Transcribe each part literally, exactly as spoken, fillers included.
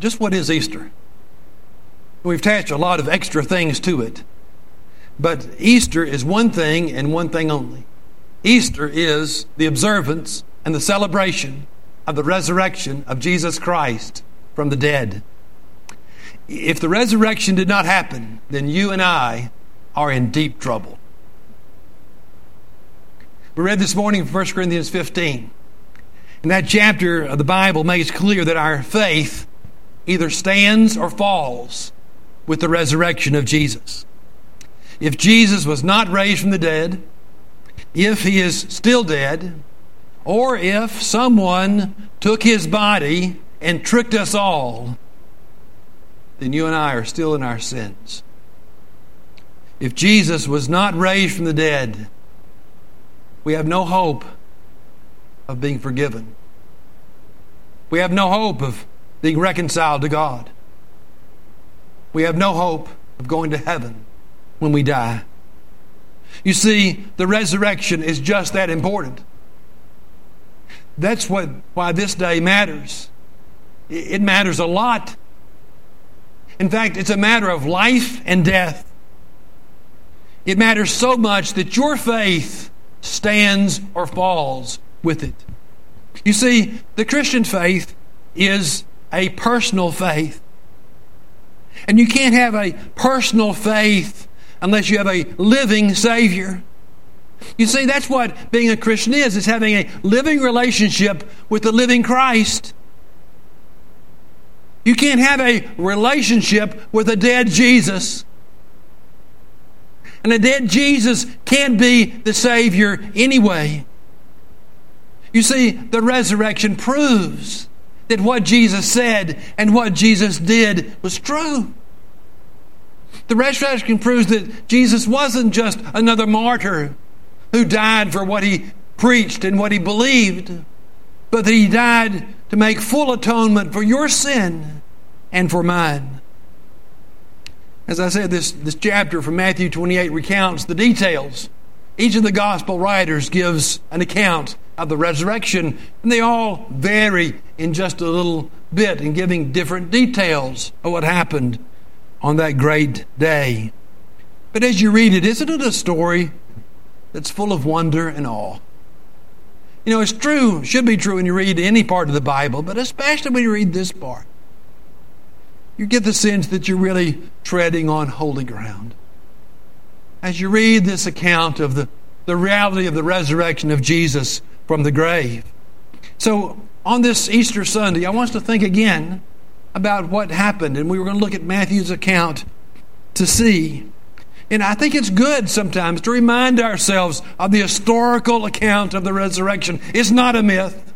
just what is Easter? We've attached a lot of extra things to it. But Easter is one thing and one thing only. Easter is the observance and the celebration of the resurrection of Jesus Christ from the dead. If the resurrection did not happen, then you and I are in deep trouble. We read this morning in First Corinthians fifteen. And that chapter of the Bible makes clear that our faith either stands or falls with the resurrection of Jesus. If Jesus was not raised from the dead, if he is still dead, or if someone took his body and tricked us all, then you and I are still in our sins. If Jesus was not raised from the dead, we have no hope of being forgiven. We have no hope of being reconciled to God. We have no hope of going to heaven when we die. You see, the resurrection is just that important. That's what why this day matters. It matters a lot. In fact, it's a matter of life and death. It matters so much that your faith stands or falls with it. You see, the Christian faith is a personal faith. And you can't have a personal faith unless you have a living Savior. You see, that's what being a Christian is. It's having a living relationship with the living Christ. You can't have a relationship with a dead Jesus. And a dead Jesus can't be the Savior anyway. You see, the resurrection proves that what Jesus said and what Jesus did was true. The resurrection proves that Jesus wasn't just another martyr who died for what he preached and what he believed, but that he died to make full atonement for your sin and for mine. As I said, this, this chapter from Matthew twenty-eight recounts the details. Each of the gospel writers gives an account of the resurrection, and they all vary in just a little bit in giving different details of what happened on that great day. But as you read it, isn't it a story that's full of wonder and awe? You know, it's true, should be true when you read any part of the Bible, but especially when you read this part. You get the sense that you're really treading on holy ground. As you read this account of the, the reality of the resurrection of Jesus from the grave. So, on this Easter Sunday, I want us to think again about what happened, and we were going to look at Matthew's account to see. And I think it's good sometimes to remind ourselves of the historical account of the resurrection. It's not a myth.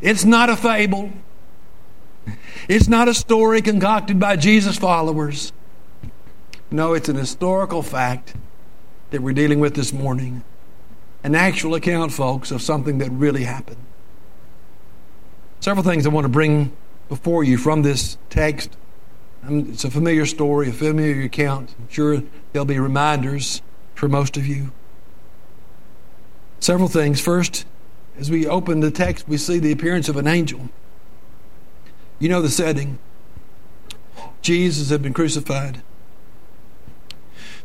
It's not a fable. It's not a story concocted by Jesus' followers. No, it's an historical fact that we're dealing with this morning. An actual account, folks, of something that really happened. Several things I want to bring before you from this text. It's a familiar story, a familiar account. I'm sure there'll be reminders for most of you. Several things. First, as we open the text, we see the appearance of an angel. You know the setting. Jesus had been crucified.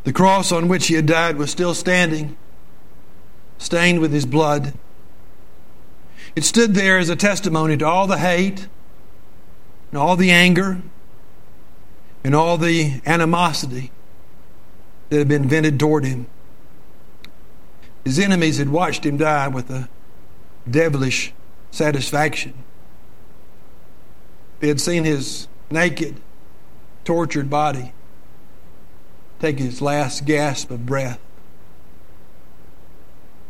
The cross on which he had died was still standing, stained with his blood. It stood there as a testimony to all the hate and all the anger and all the animosity that had been vented toward him. His enemies had watched him die with a devilish satisfaction. They had seen his naked, tortured body take his last gasp of breath.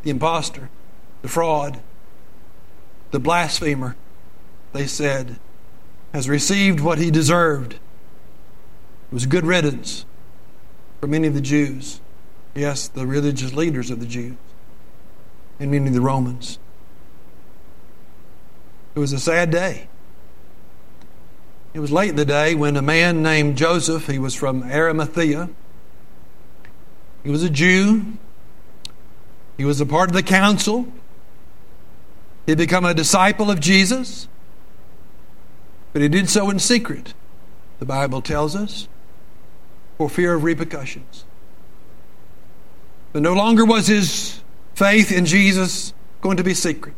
The imposter, the fraud, the blasphemer, they said, has received what he deserved. It was good riddance for many of the Jews. Yes, the religious leaders of the Jews and many of the Romans. It was a sad day. It was late in the day when a man named Joseph, he was from Arimathea. He was a Jew. He was a part of the council. He had become a disciple of Jesus. But he did so in secret, the Bible tells us, for fear of repercussions. But no longer was his faith in Jesus going to be secret.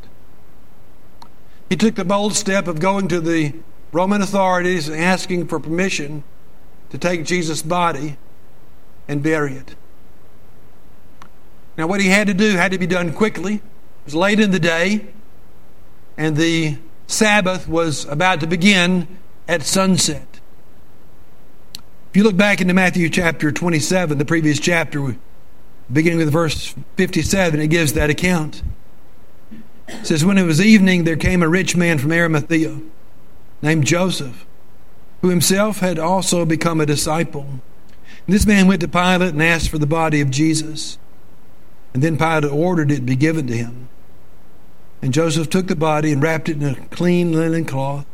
He took the bold step of going to the Roman authorities and asking for permission to take Jesus' body and bury it. Now, what he had to do had to be done quickly. It was late in the day, and the Sabbath was about to begin at sunset. If you look back into Matthew chapter twenty-seven, the previous chapter, beginning with verse fifty-seven, it gives that account. It says, "When it was evening, there came a rich man from Arimathea named Joseph, who himself had also become a disciple. And this man went to Pilate and asked for the body of Jesus. And then Pilate ordered it be given to him. And Joseph took the body and wrapped it in a clean linen cloth,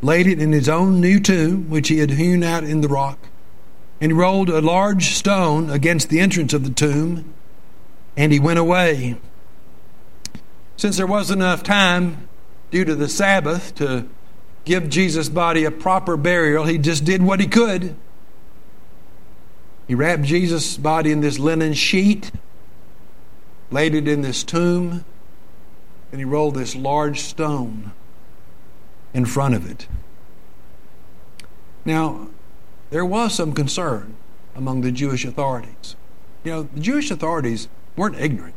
laid it in his own new tomb, which he had hewn out in the rock, and rolled a large stone against the entrance of the tomb, and he went away." Since there wasn't enough time due to the Sabbath to give Jesus' body a proper burial, he just did what he could. He wrapped Jesus' body in this linen sheet, laid it in this tomb, and he rolled this large stone in front of it. Now, there was some concern among the Jewish authorities. You know, the Jewish authorities weren't ignorant.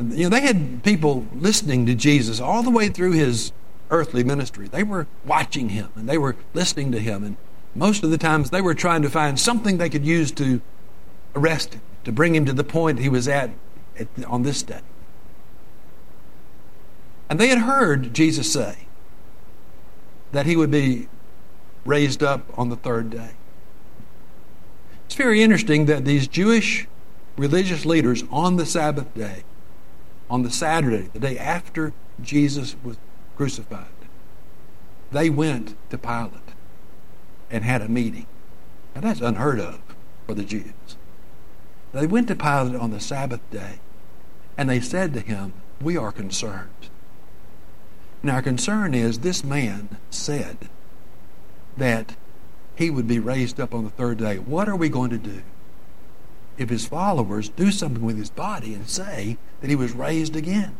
You know, they had people listening to Jesus all the way through his earthly ministry. They were watching him, and they were listening to him. And most of the times they were trying to find something they could use to arrest him, to bring him to the point he was at, at on this day. And they had heard Jesus say that he would be raised up on the third day. It's very interesting that these Jewish religious leaders on the Sabbath day, on the Saturday, the day after Jesus was crucified, they went to Pilate and had a meeting. Now that's unheard of for the Jews. They went to Pilate on the Sabbath day, and they said to him, "We are concerned." And our concern is this man said that he would be raised up on the third day. What are we going to do if his followers do something with his body and say that he was raised again?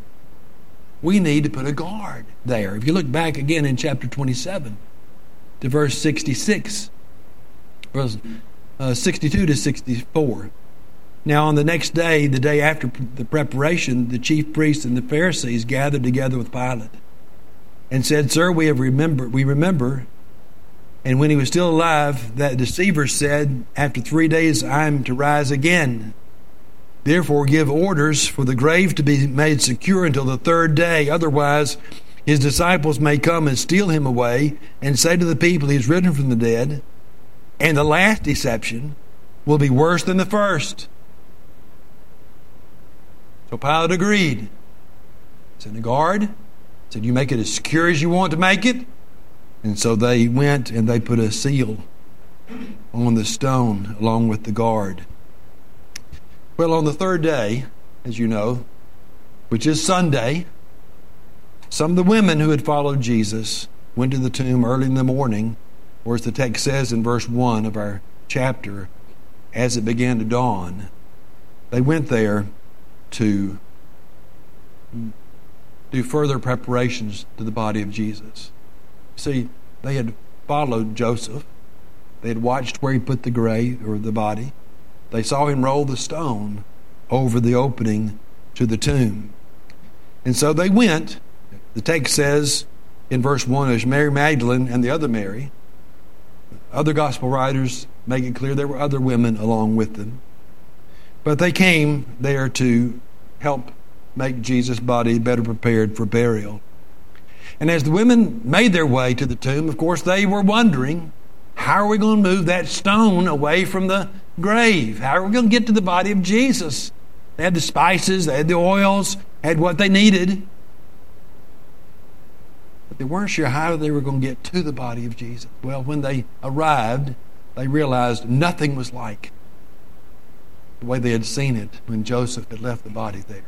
We need to put a guard there. If you look back again in chapter twenty-seven to verse sixty-six, verse uh, sixty-two to sixty-four. "Now on the next day, the day after the preparation, the chief priests and the Pharisees gathered together with Pilate and said, 'Sir, we have remembered, we remember, and when he was still alive, that deceiver said, "After three days I am to rise again. Therefore give orders for the grave to be made secure until the third day. Otherwise his disciples may come and steal him away and say to the people, he is risen from the dead. And the last deception will be worse than the first." So Pilate agreed. Sent a guard. Said, "You make it as secure as you want to make it." And so they went and they put a seal on the stone along with the guard. Well, on the third day, as you know, which is Sunday, some of the women who had followed Jesus went to the tomb early in the morning, or as the text says in verse one of our chapter, as it began to dawn, they went there to do further preparations to the body of Jesus. See, they had followed Joseph. They had watched where he put the grave or the body. They saw him roll the stone over the opening to the tomb. And so they went. The text says in verse one, as Mary Magdalene and the other Mary, other gospel writers make it clear there were other women along with them. But they came there to help make Jesus' body better prepared for burial. And as the women made their way to the tomb, of course, they were wondering, how are we going to move that stone away from the grave? How are we going to get to the body of Jesus? They had the spices, they had the oils, had what they needed. But they weren't sure how they were going to get to the body of Jesus. Well, when they arrived, they realized nothing was like the way they had seen it when Joseph had left the body there.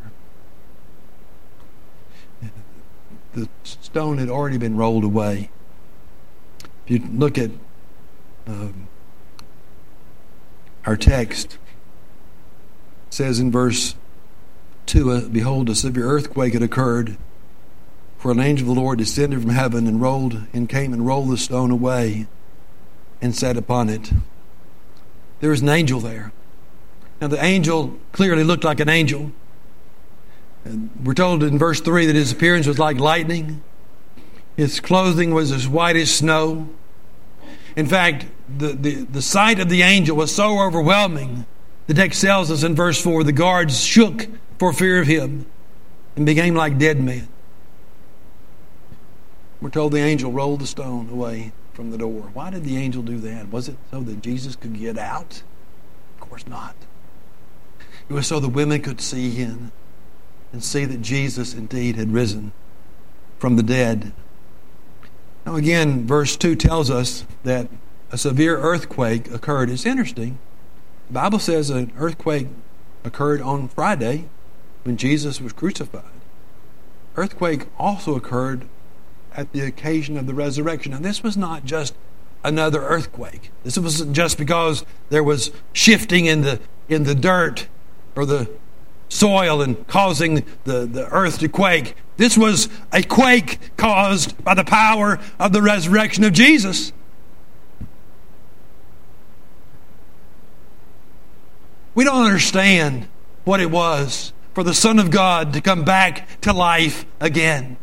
the stone had already been rolled away. If you look at um, our text, it says in verse two, "Behold, a severe earthquake had occurred, for an angel of the Lord descended from heaven and rolled and came and rolled the stone away and sat upon it." There was an angel there. Now the angel clearly looked like an angel. And we're told in verse three that his appearance was like lightning. His clothing was as white as snow. In fact, the, the, the sight of the angel was so overwhelming. The text tells us in verse four, the guards shook for fear of him and became like dead men. We're told the angel rolled the stone away from the door. Why did the angel do that? Was it so that Jesus could get out? Of course not. It was so the women could see him and see that Jesus indeed had risen from the dead. Now again, verse two tells us that a severe earthquake occurred. It's interesting. The Bible says an earthquake occurred on Friday when Jesus was crucified. Earthquake also occurred at the occasion of the resurrection. Now this was not just another earthquake. This wasn't just because there was shifting in the in the dirt or the soil and causing the, the earth to quake. This was a quake caused by the power of the resurrection of Jesus. We don't understand what it was for the Son of God to come back to life again.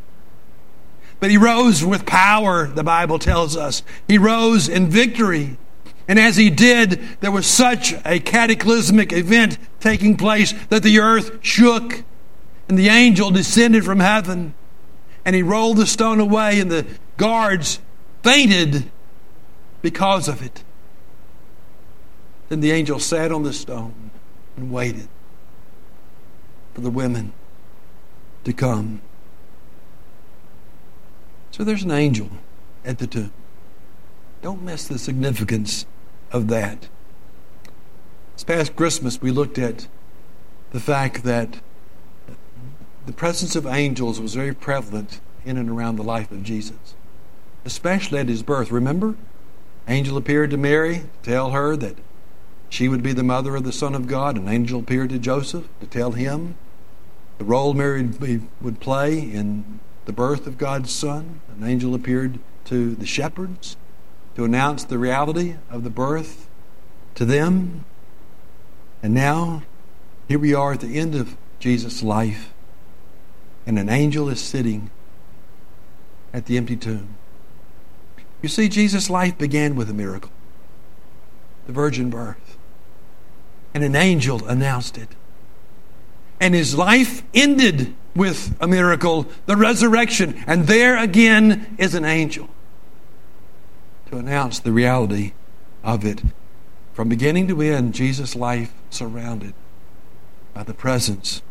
But he rose with power, the Bible tells us. He rose in victory. And as he did, there was such a cataclysmic event taking place that the earth shook, and the angel descended from heaven, and he rolled the stone away, and the guards fainted because of it. Then the angel sat on the stone and waited for the women to come. So there's an angel at the tomb. Don't miss the significance of that. This past Christmas, we looked at the fact that the presence of angels was very prevalent in and around the life of Jesus, especially at his birth. Remember? Angel appeared to Mary to tell her that she would be the mother of the Son of God. An angel appeared to Joseph to tell him the role Mary would play in the birth of God's Son. An angel appeared to the shepherds to announce the reality of the birth to them. And now, here we are at the end of Jesus' life, and an angel is sitting at the empty tomb. You see, Jesus' life began with a miracle, the virgin birth, and an angel announced it. And his life ended with a miracle, the resurrection, and there again is an angel to announce the reality of it. From beginning to end, Jesus' life surrounded by the presence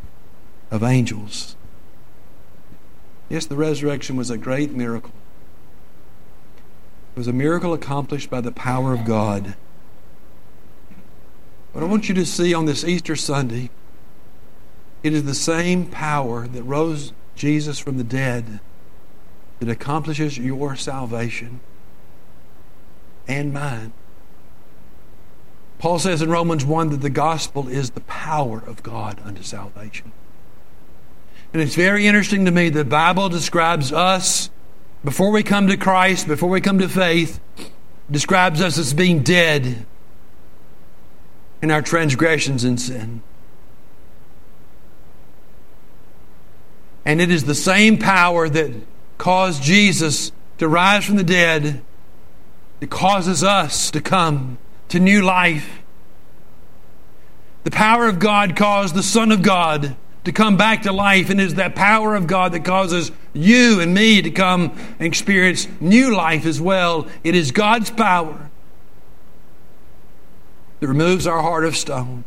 of angels. Yes, the resurrection was a great miracle. It was a miracle accomplished by the power of God. But I want you to see on this Easter Sunday, it is the same power that rose Jesus from the dead that accomplishes your salvation and mine. Paul says in Romans one that the gospel is the power of God unto salvation. And it's very interesting to me that the Bible describes us, before we come to Christ, before we come to faith, describes us as being dead in our transgressions and sin. And it is the same power that caused Jesus to rise from the dead that causes us to come to new life. The power of God caused the Son of God to come back to life, and it is that power of God that causes you and me to come and experience new life as well. It is God's power that removes our heart of stone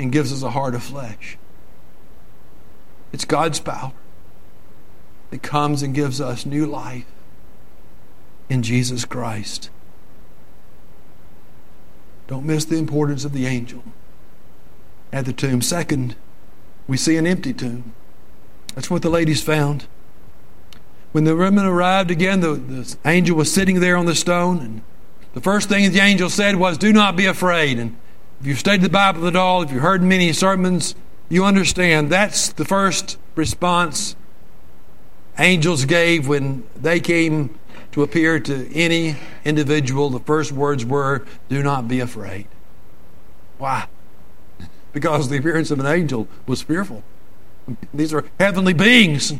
and gives us a heart of flesh. It's God's power that comes and gives us new life in Jesus Christ. Don't miss the importance of the angel at the tomb. Second, we see an empty tomb. That's what the ladies found. When the women arrived again, the, the angel was sitting there on the stone. And the first thing the angel said was, "Do not be afraid." And if you've studied the Bible at all, if you've heard many sermons, you understand that's the first response angels gave when they came to appear to any individual. The first words were, "Do not be afraid." Why? Because the appearance of an angel was fearful. These are heavenly beings.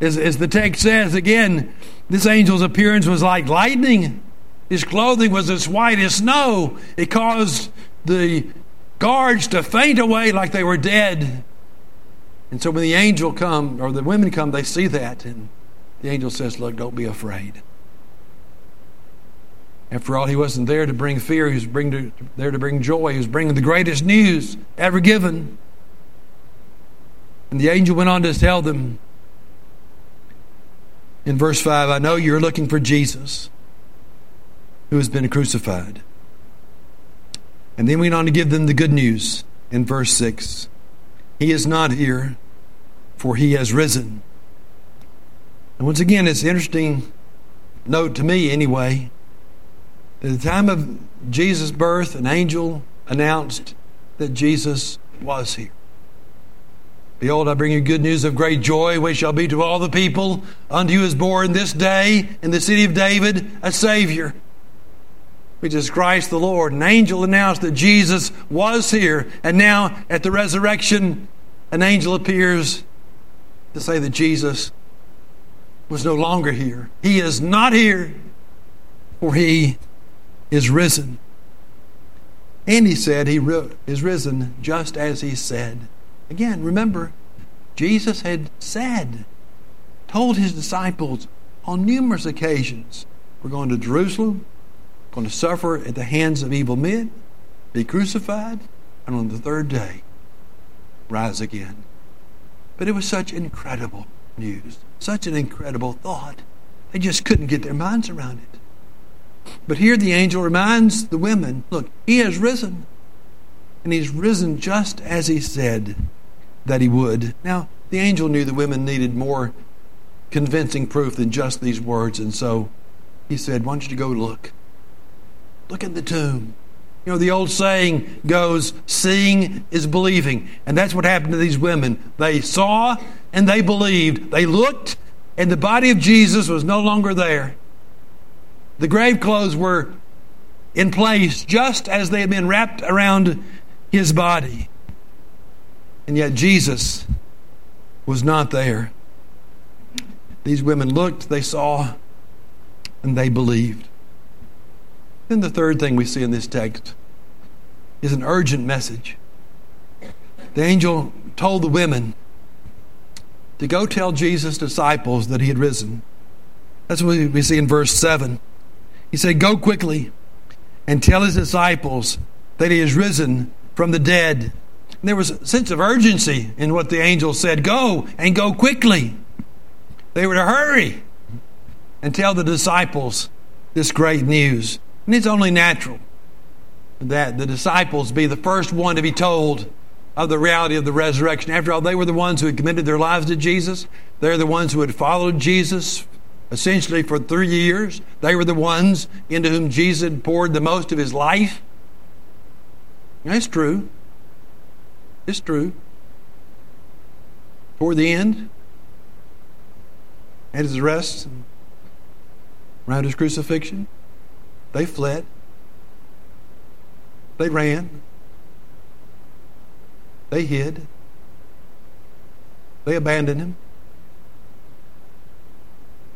As, as the text says, again, this angel's appearance was like lightning. His clothing was as white as snow. It caused the guards to faint away like they were dead. And so when the angel come, or the women come, they see that. And the angel says, "Look, don't be afraid." After all, he wasn't there to bring fear. He was bring to, there to bring joy. He was bringing the greatest news ever given. And the angel went on to tell them in verse five, "I know you're looking for Jesus who has been crucified." And then went on to give them the good news in verse six. "He is not here, for he has risen." And once again, it's an interesting note to me anyway. At the time of Jesus' birth, an angel announced that Jesus was here. "Behold, I bring you good news of great joy, which shall be to all the people. Unto you is born this day in the city of David a Savior, which is Christ the Lord." An angel announced that Jesus was here. And now at the resurrection, an angel appears to say that Jesus was no longer here. He is not here, for he is risen. And he said he is risen just as he said. Again, remember, Jesus had said, told his disciples on numerous occasions, "We're going to Jerusalem, going to suffer at the hands of evil men, be crucified, and on the third day, rise again." But it was such incredible news, such an incredible thought. They just couldn't get their minds around it. But here the angel reminds the women, "Look, he has risen. And he's risen just as he said that he would." Now, the angel knew the women needed more convincing proof than just these words. And so he said, "Why don't you go look? Look at the tomb." You know, the old saying goes, seeing is believing. And that's what happened to these women. They saw and they believed. They looked and the body of Jesus was no longer there. The grave clothes were in place just as they had been wrapped around his body. And yet Jesus was not there. These women looked, they saw, and they believed. Then the third thing we see in this text is an urgent message. The angel told the women to go tell Jesus' disciples that he had risen. That's what we see in verse seven. He said, "Go quickly and tell his disciples that he is risen from the dead." And there was a sense of urgency in what the angel said. Go, and go quickly. They were to hurry and tell the disciples this great news. And it's only natural that the disciples be the first one to be told of the reality of the resurrection. After all, they were the ones who had committed their lives to Jesus. They're the ones who had followed Jesus essentially for three years. They were the ones into whom Jesus had poured the most of his life. That's true. It's true. Toward the end, at his arrest, around his crucifixion, they fled. They ran. They hid. They abandoned him.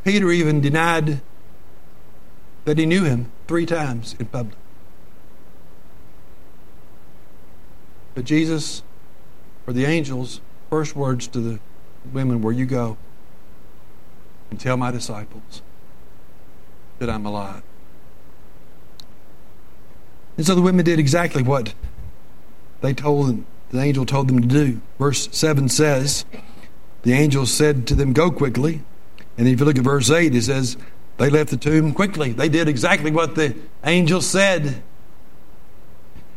Peter even denied that he knew him three times in public. But Jesus, or the angel's first words to the women were, "You go and tell my disciples that I'm alive." And so the women did exactly what they told them, the angel told them to do. Verse seven says, the angel said to them, "Go quickly." And if you look at verse eight, it says, they left the tomb quickly. They did exactly what the angel said.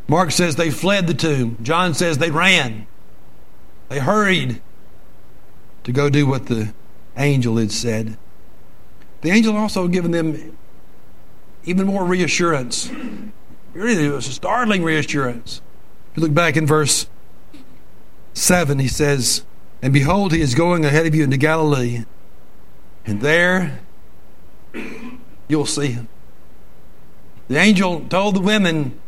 Mark says they fled the tomb. John says they ran. They hurried. to go do what the angel had said. The angel also given them even more reassurance. Really, it was a startling reassurance. If you look back in verse seven, he says, "And behold, he is going ahead of you into Galilee, and there you'll see him." The angel told the women,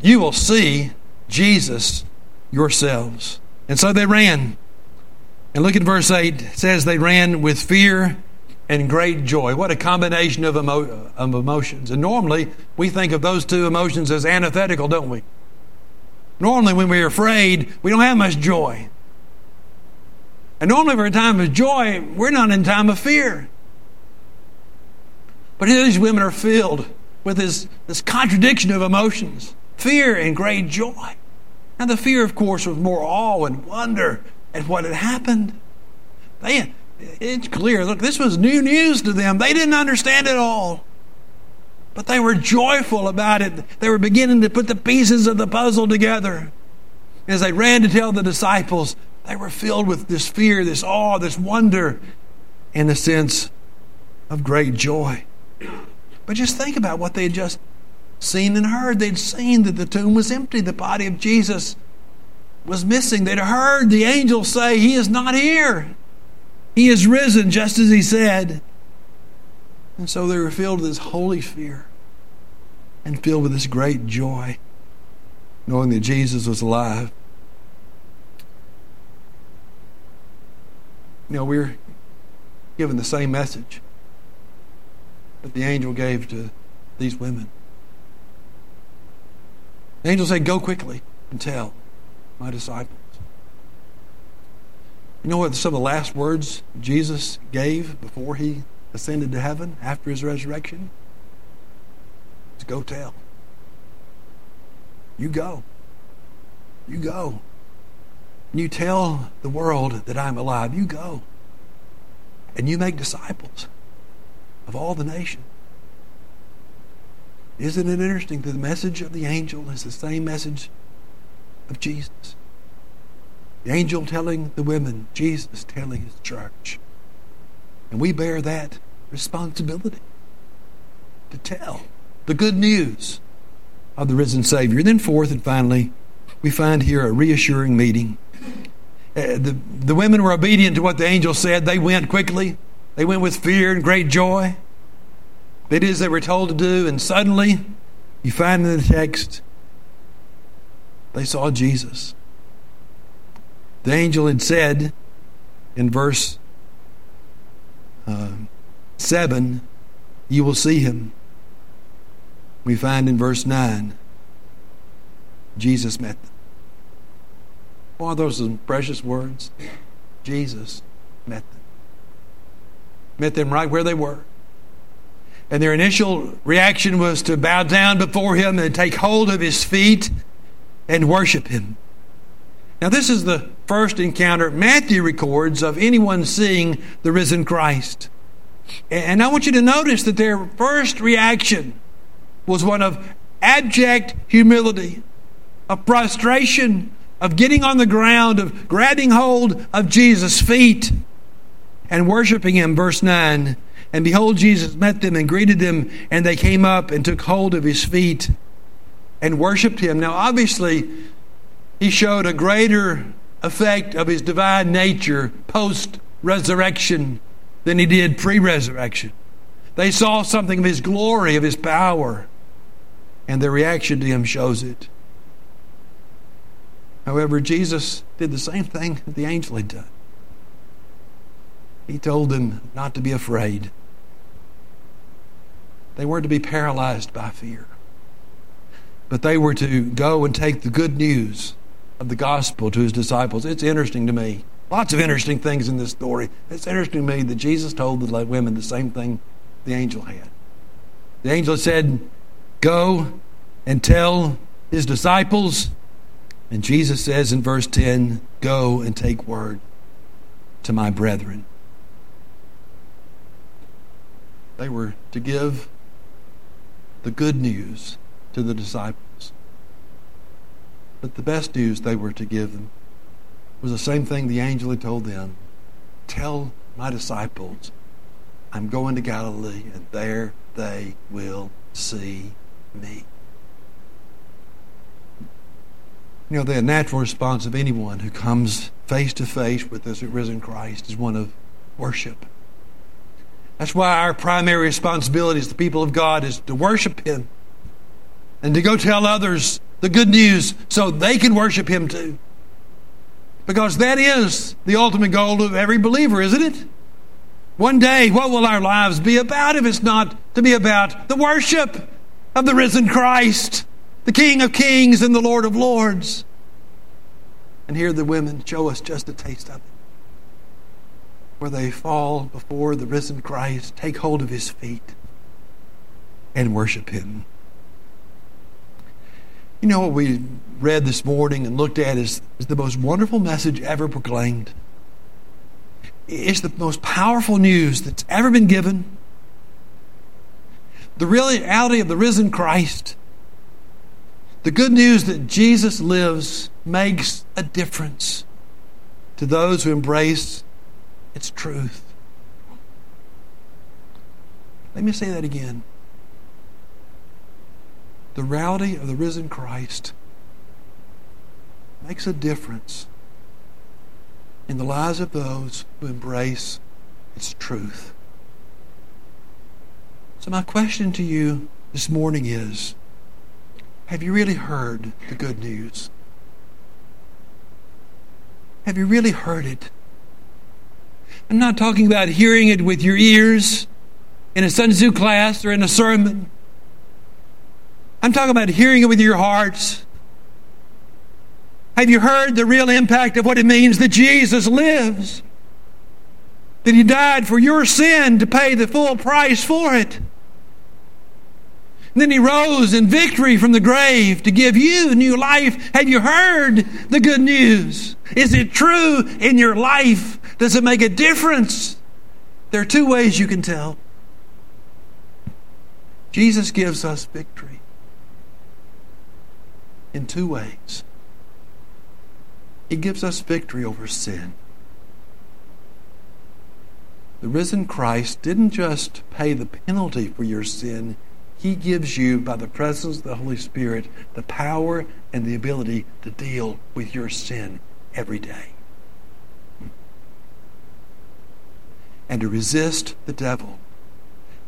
"You will see Jesus yourselves." And so they ran. And look at verse eight. It says they ran with fear and great joy. What a combination of, emo- of emotions. And normally, we think of those two emotions as antithetical, don't we? Normally, when we're afraid, we don't have much joy. And normally, we're in time of joy, we're not in time of fear. But here these women are filled with this, this contradiction of emotions. Fear and great joy. And the fear, of course, was more awe and wonder at what had happened. They, it's clear, look, this was new news to them. They didn't understand it all. But they were joyful about it. They were beginning to put the pieces of the puzzle together. As they ran to tell the disciples, they were filled with this fear, this awe, this wonder, and a sense of great joy. But just think about what they had just seen and heard. They'd seen that the tomb was empty. The body of Jesus was missing. They'd heard the angel say, "He is not here. He is risen, just as he said." And so they were filled with this holy fear and filled with this great joy, knowing that Jesus was alive. You know, we're given the same message that the angel gave to these women. The angel said, "Go quickly and tell my disciples." You know what some of the last words Jesus gave before he ascended to heaven after his resurrection? It's "Go tell." You go. You go. And you tell the world that I'm alive. You go. And you make disciples of all the nations. Isn't it interesting that the message of the angel is the same message of Jesus? The angel telling the women, Jesus telling his church. And we bear that responsibility to tell the good news of the risen Savior. And then fourth and finally, we find here a reassuring meeting. Uh, the, the women were obedient to what the angel said. They went quickly. They went with fear and great joy. They did as they were told to do, and suddenly, you find in the text, they saw Jesus. The angel had said in verse uh, seven, "You will see him." We find in verse nine, Jesus met them. Boy, are those some precious words? Jesus met them. Met them right where they were. And their initial reaction was to bow down before him and take hold of his feet and worship him. Now, this is the first encounter Matthew records of anyone seeing the risen Christ. And I want you to notice that their first reaction was one of abject humility, of prostration, of getting on the ground, of grabbing hold of Jesus' feet and worshiping him. Verse nine, "And behold, Jesus met them and greeted them, and they came up and took hold of his feet and worshiped him." Now, obviously, he showed a greater effect of his divine nature post-resurrection than he did pre-resurrection. They saw something of his glory, of his power, and their reaction to him shows it. However, Jesus did the same thing that the angel had done. He told them not to be afraid. They weren't to be paralyzed by fear, but they were to go and take the good news of the gospel to his disciples. It's interesting to me. Lots of interesting things in this story. It's interesting to me that Jesus told the women the same thing the angel had. The angel said, "Go and tell his disciples." And Jesus says in verse ten, "Go and take word to my brethren." They were to give the good news to the disciples. But the best news they were to give them was the same thing the angel had told them tell my disciples, I'm going to Galilee, and there they will see me. You know, the natural response of anyone who comes face to face with this risen Christ is one of worship. That's why our primary responsibility as the people of God is to worship Him and to go tell others the good news so they can worship Him too. Because that is the ultimate goal of every believer, isn't it? One day, what will our lives be about if it's not to be about the worship of the risen Christ, the King of Kings and the Lord of Lords? And here the women show us just a taste of it, where they fall before the risen Christ, take hold of His feet, and worship Him. You know what we read this morning and looked at is, is the most wonderful message ever proclaimed. It's the most powerful news that's ever been given. The reality of the risen Christ, the good news that Jesus lives, makes a difference to those who embrace its truth. Let me say that again. The reality of the risen Christ makes a difference in the lives of those who embrace its truth. So my question to you this morning is, have you really heard the good news? Have you really heard it? I'm not talking about hearing it with your ears in a Sunday school class or in a sermon. I'm talking about hearing it with your hearts. Have you heard the real impact of what it means that Jesus lives? That He died for your sin to pay the full price for it. And then He rose in victory from the grave to give you new life. Have you heard the good news? Is it true in your life? Does it make a difference? There are two ways you can tell. Jesus gives us victory in two ways. He gives us victory over sin. The risen Christ didn't just pay the penalty for your sin. He gives you, by the presence of the Holy Spirit, the power and the ability to deal with your sin every day, and to resist the devil,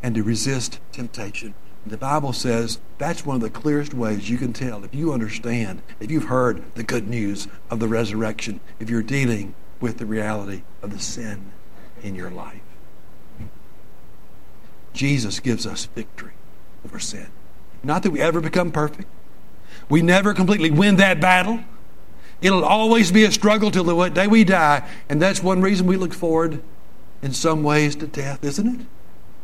and to resist temptation. The Bible says that's one of the clearest ways you can tell if you understand, if you've heard the good news of the resurrection, if you're dealing with the reality of the sin in your life. Jesus gives us victory over sin. Not that we ever become perfect. We never completely win that battle. It'll always be a struggle till the day we die, and that's one reason we look forward in some ways to death, isn't it?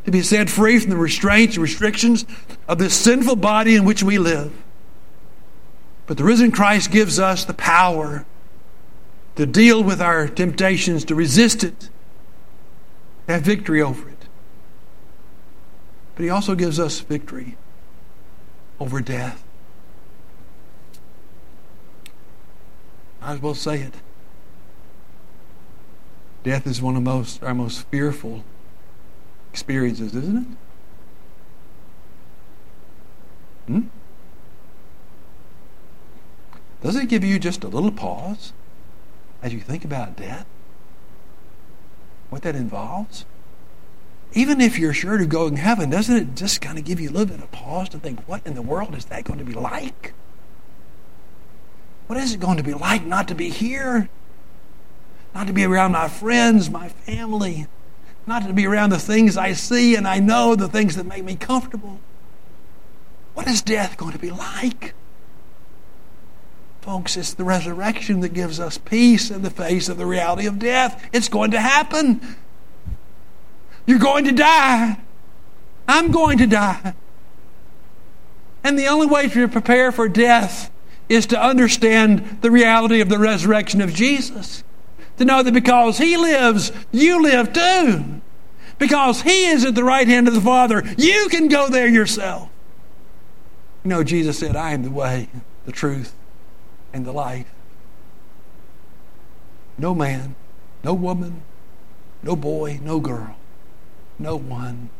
To be set free from the restraints and restrictions of this sinful body in which we live. But the risen Christ gives us the power to deal with our temptations, to resist it, to have victory over it. But He also gives us victory over death. Might as well say it. Death is one of most, our most fearful experiences, isn't it? Hmm? Does it give you just a little pause as you think about death? What that involves? Even if you're sure to go in heaven, doesn't it just kind of give you a little bit of pause to think, what in the world is that going to be like? What is it going to be like not to be here? Not to be around my friends, my family. Not to be around the things I see and I know, the things that make me comfortable. What is death going to be like? Folks, it's the resurrection that gives us peace in the face of the reality of death. It's going to happen. You're going to die. I'm going to die. And the only way to prepare for death is to understand the reality of the resurrection of Jesus. To know that because He lives, you live too. Because He is at the right hand of the Father, you can go there yourself. You know, Jesus said, I am the way, the truth, and the life. No man, no woman, No boy, no girl, no one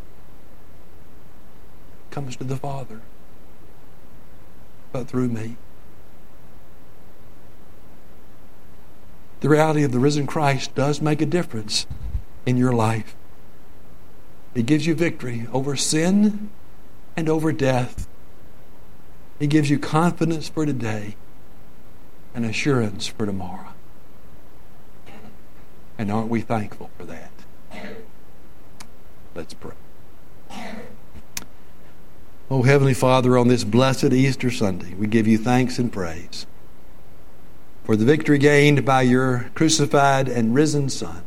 comes to the Father but through me. The reality of the risen Christ does make a difference in your life. It gives you victory over sin and over death. It gives you confidence for today and assurance for tomorrow. And aren't we thankful for that? Let's pray. Oh, Heavenly Father, on this blessed Easter Sunday, we give you thanks and praise for the victory gained by your crucified and risen Son,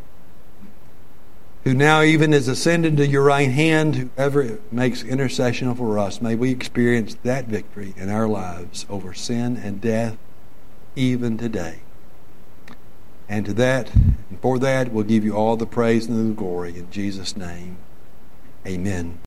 who now even is ascended to your right hand, whoever makes intercession for us. May we experience that victory in our lives over sin and death, even today. And to that, and for that, we'll give you all the praise and the glory in Jesus' name. Amen.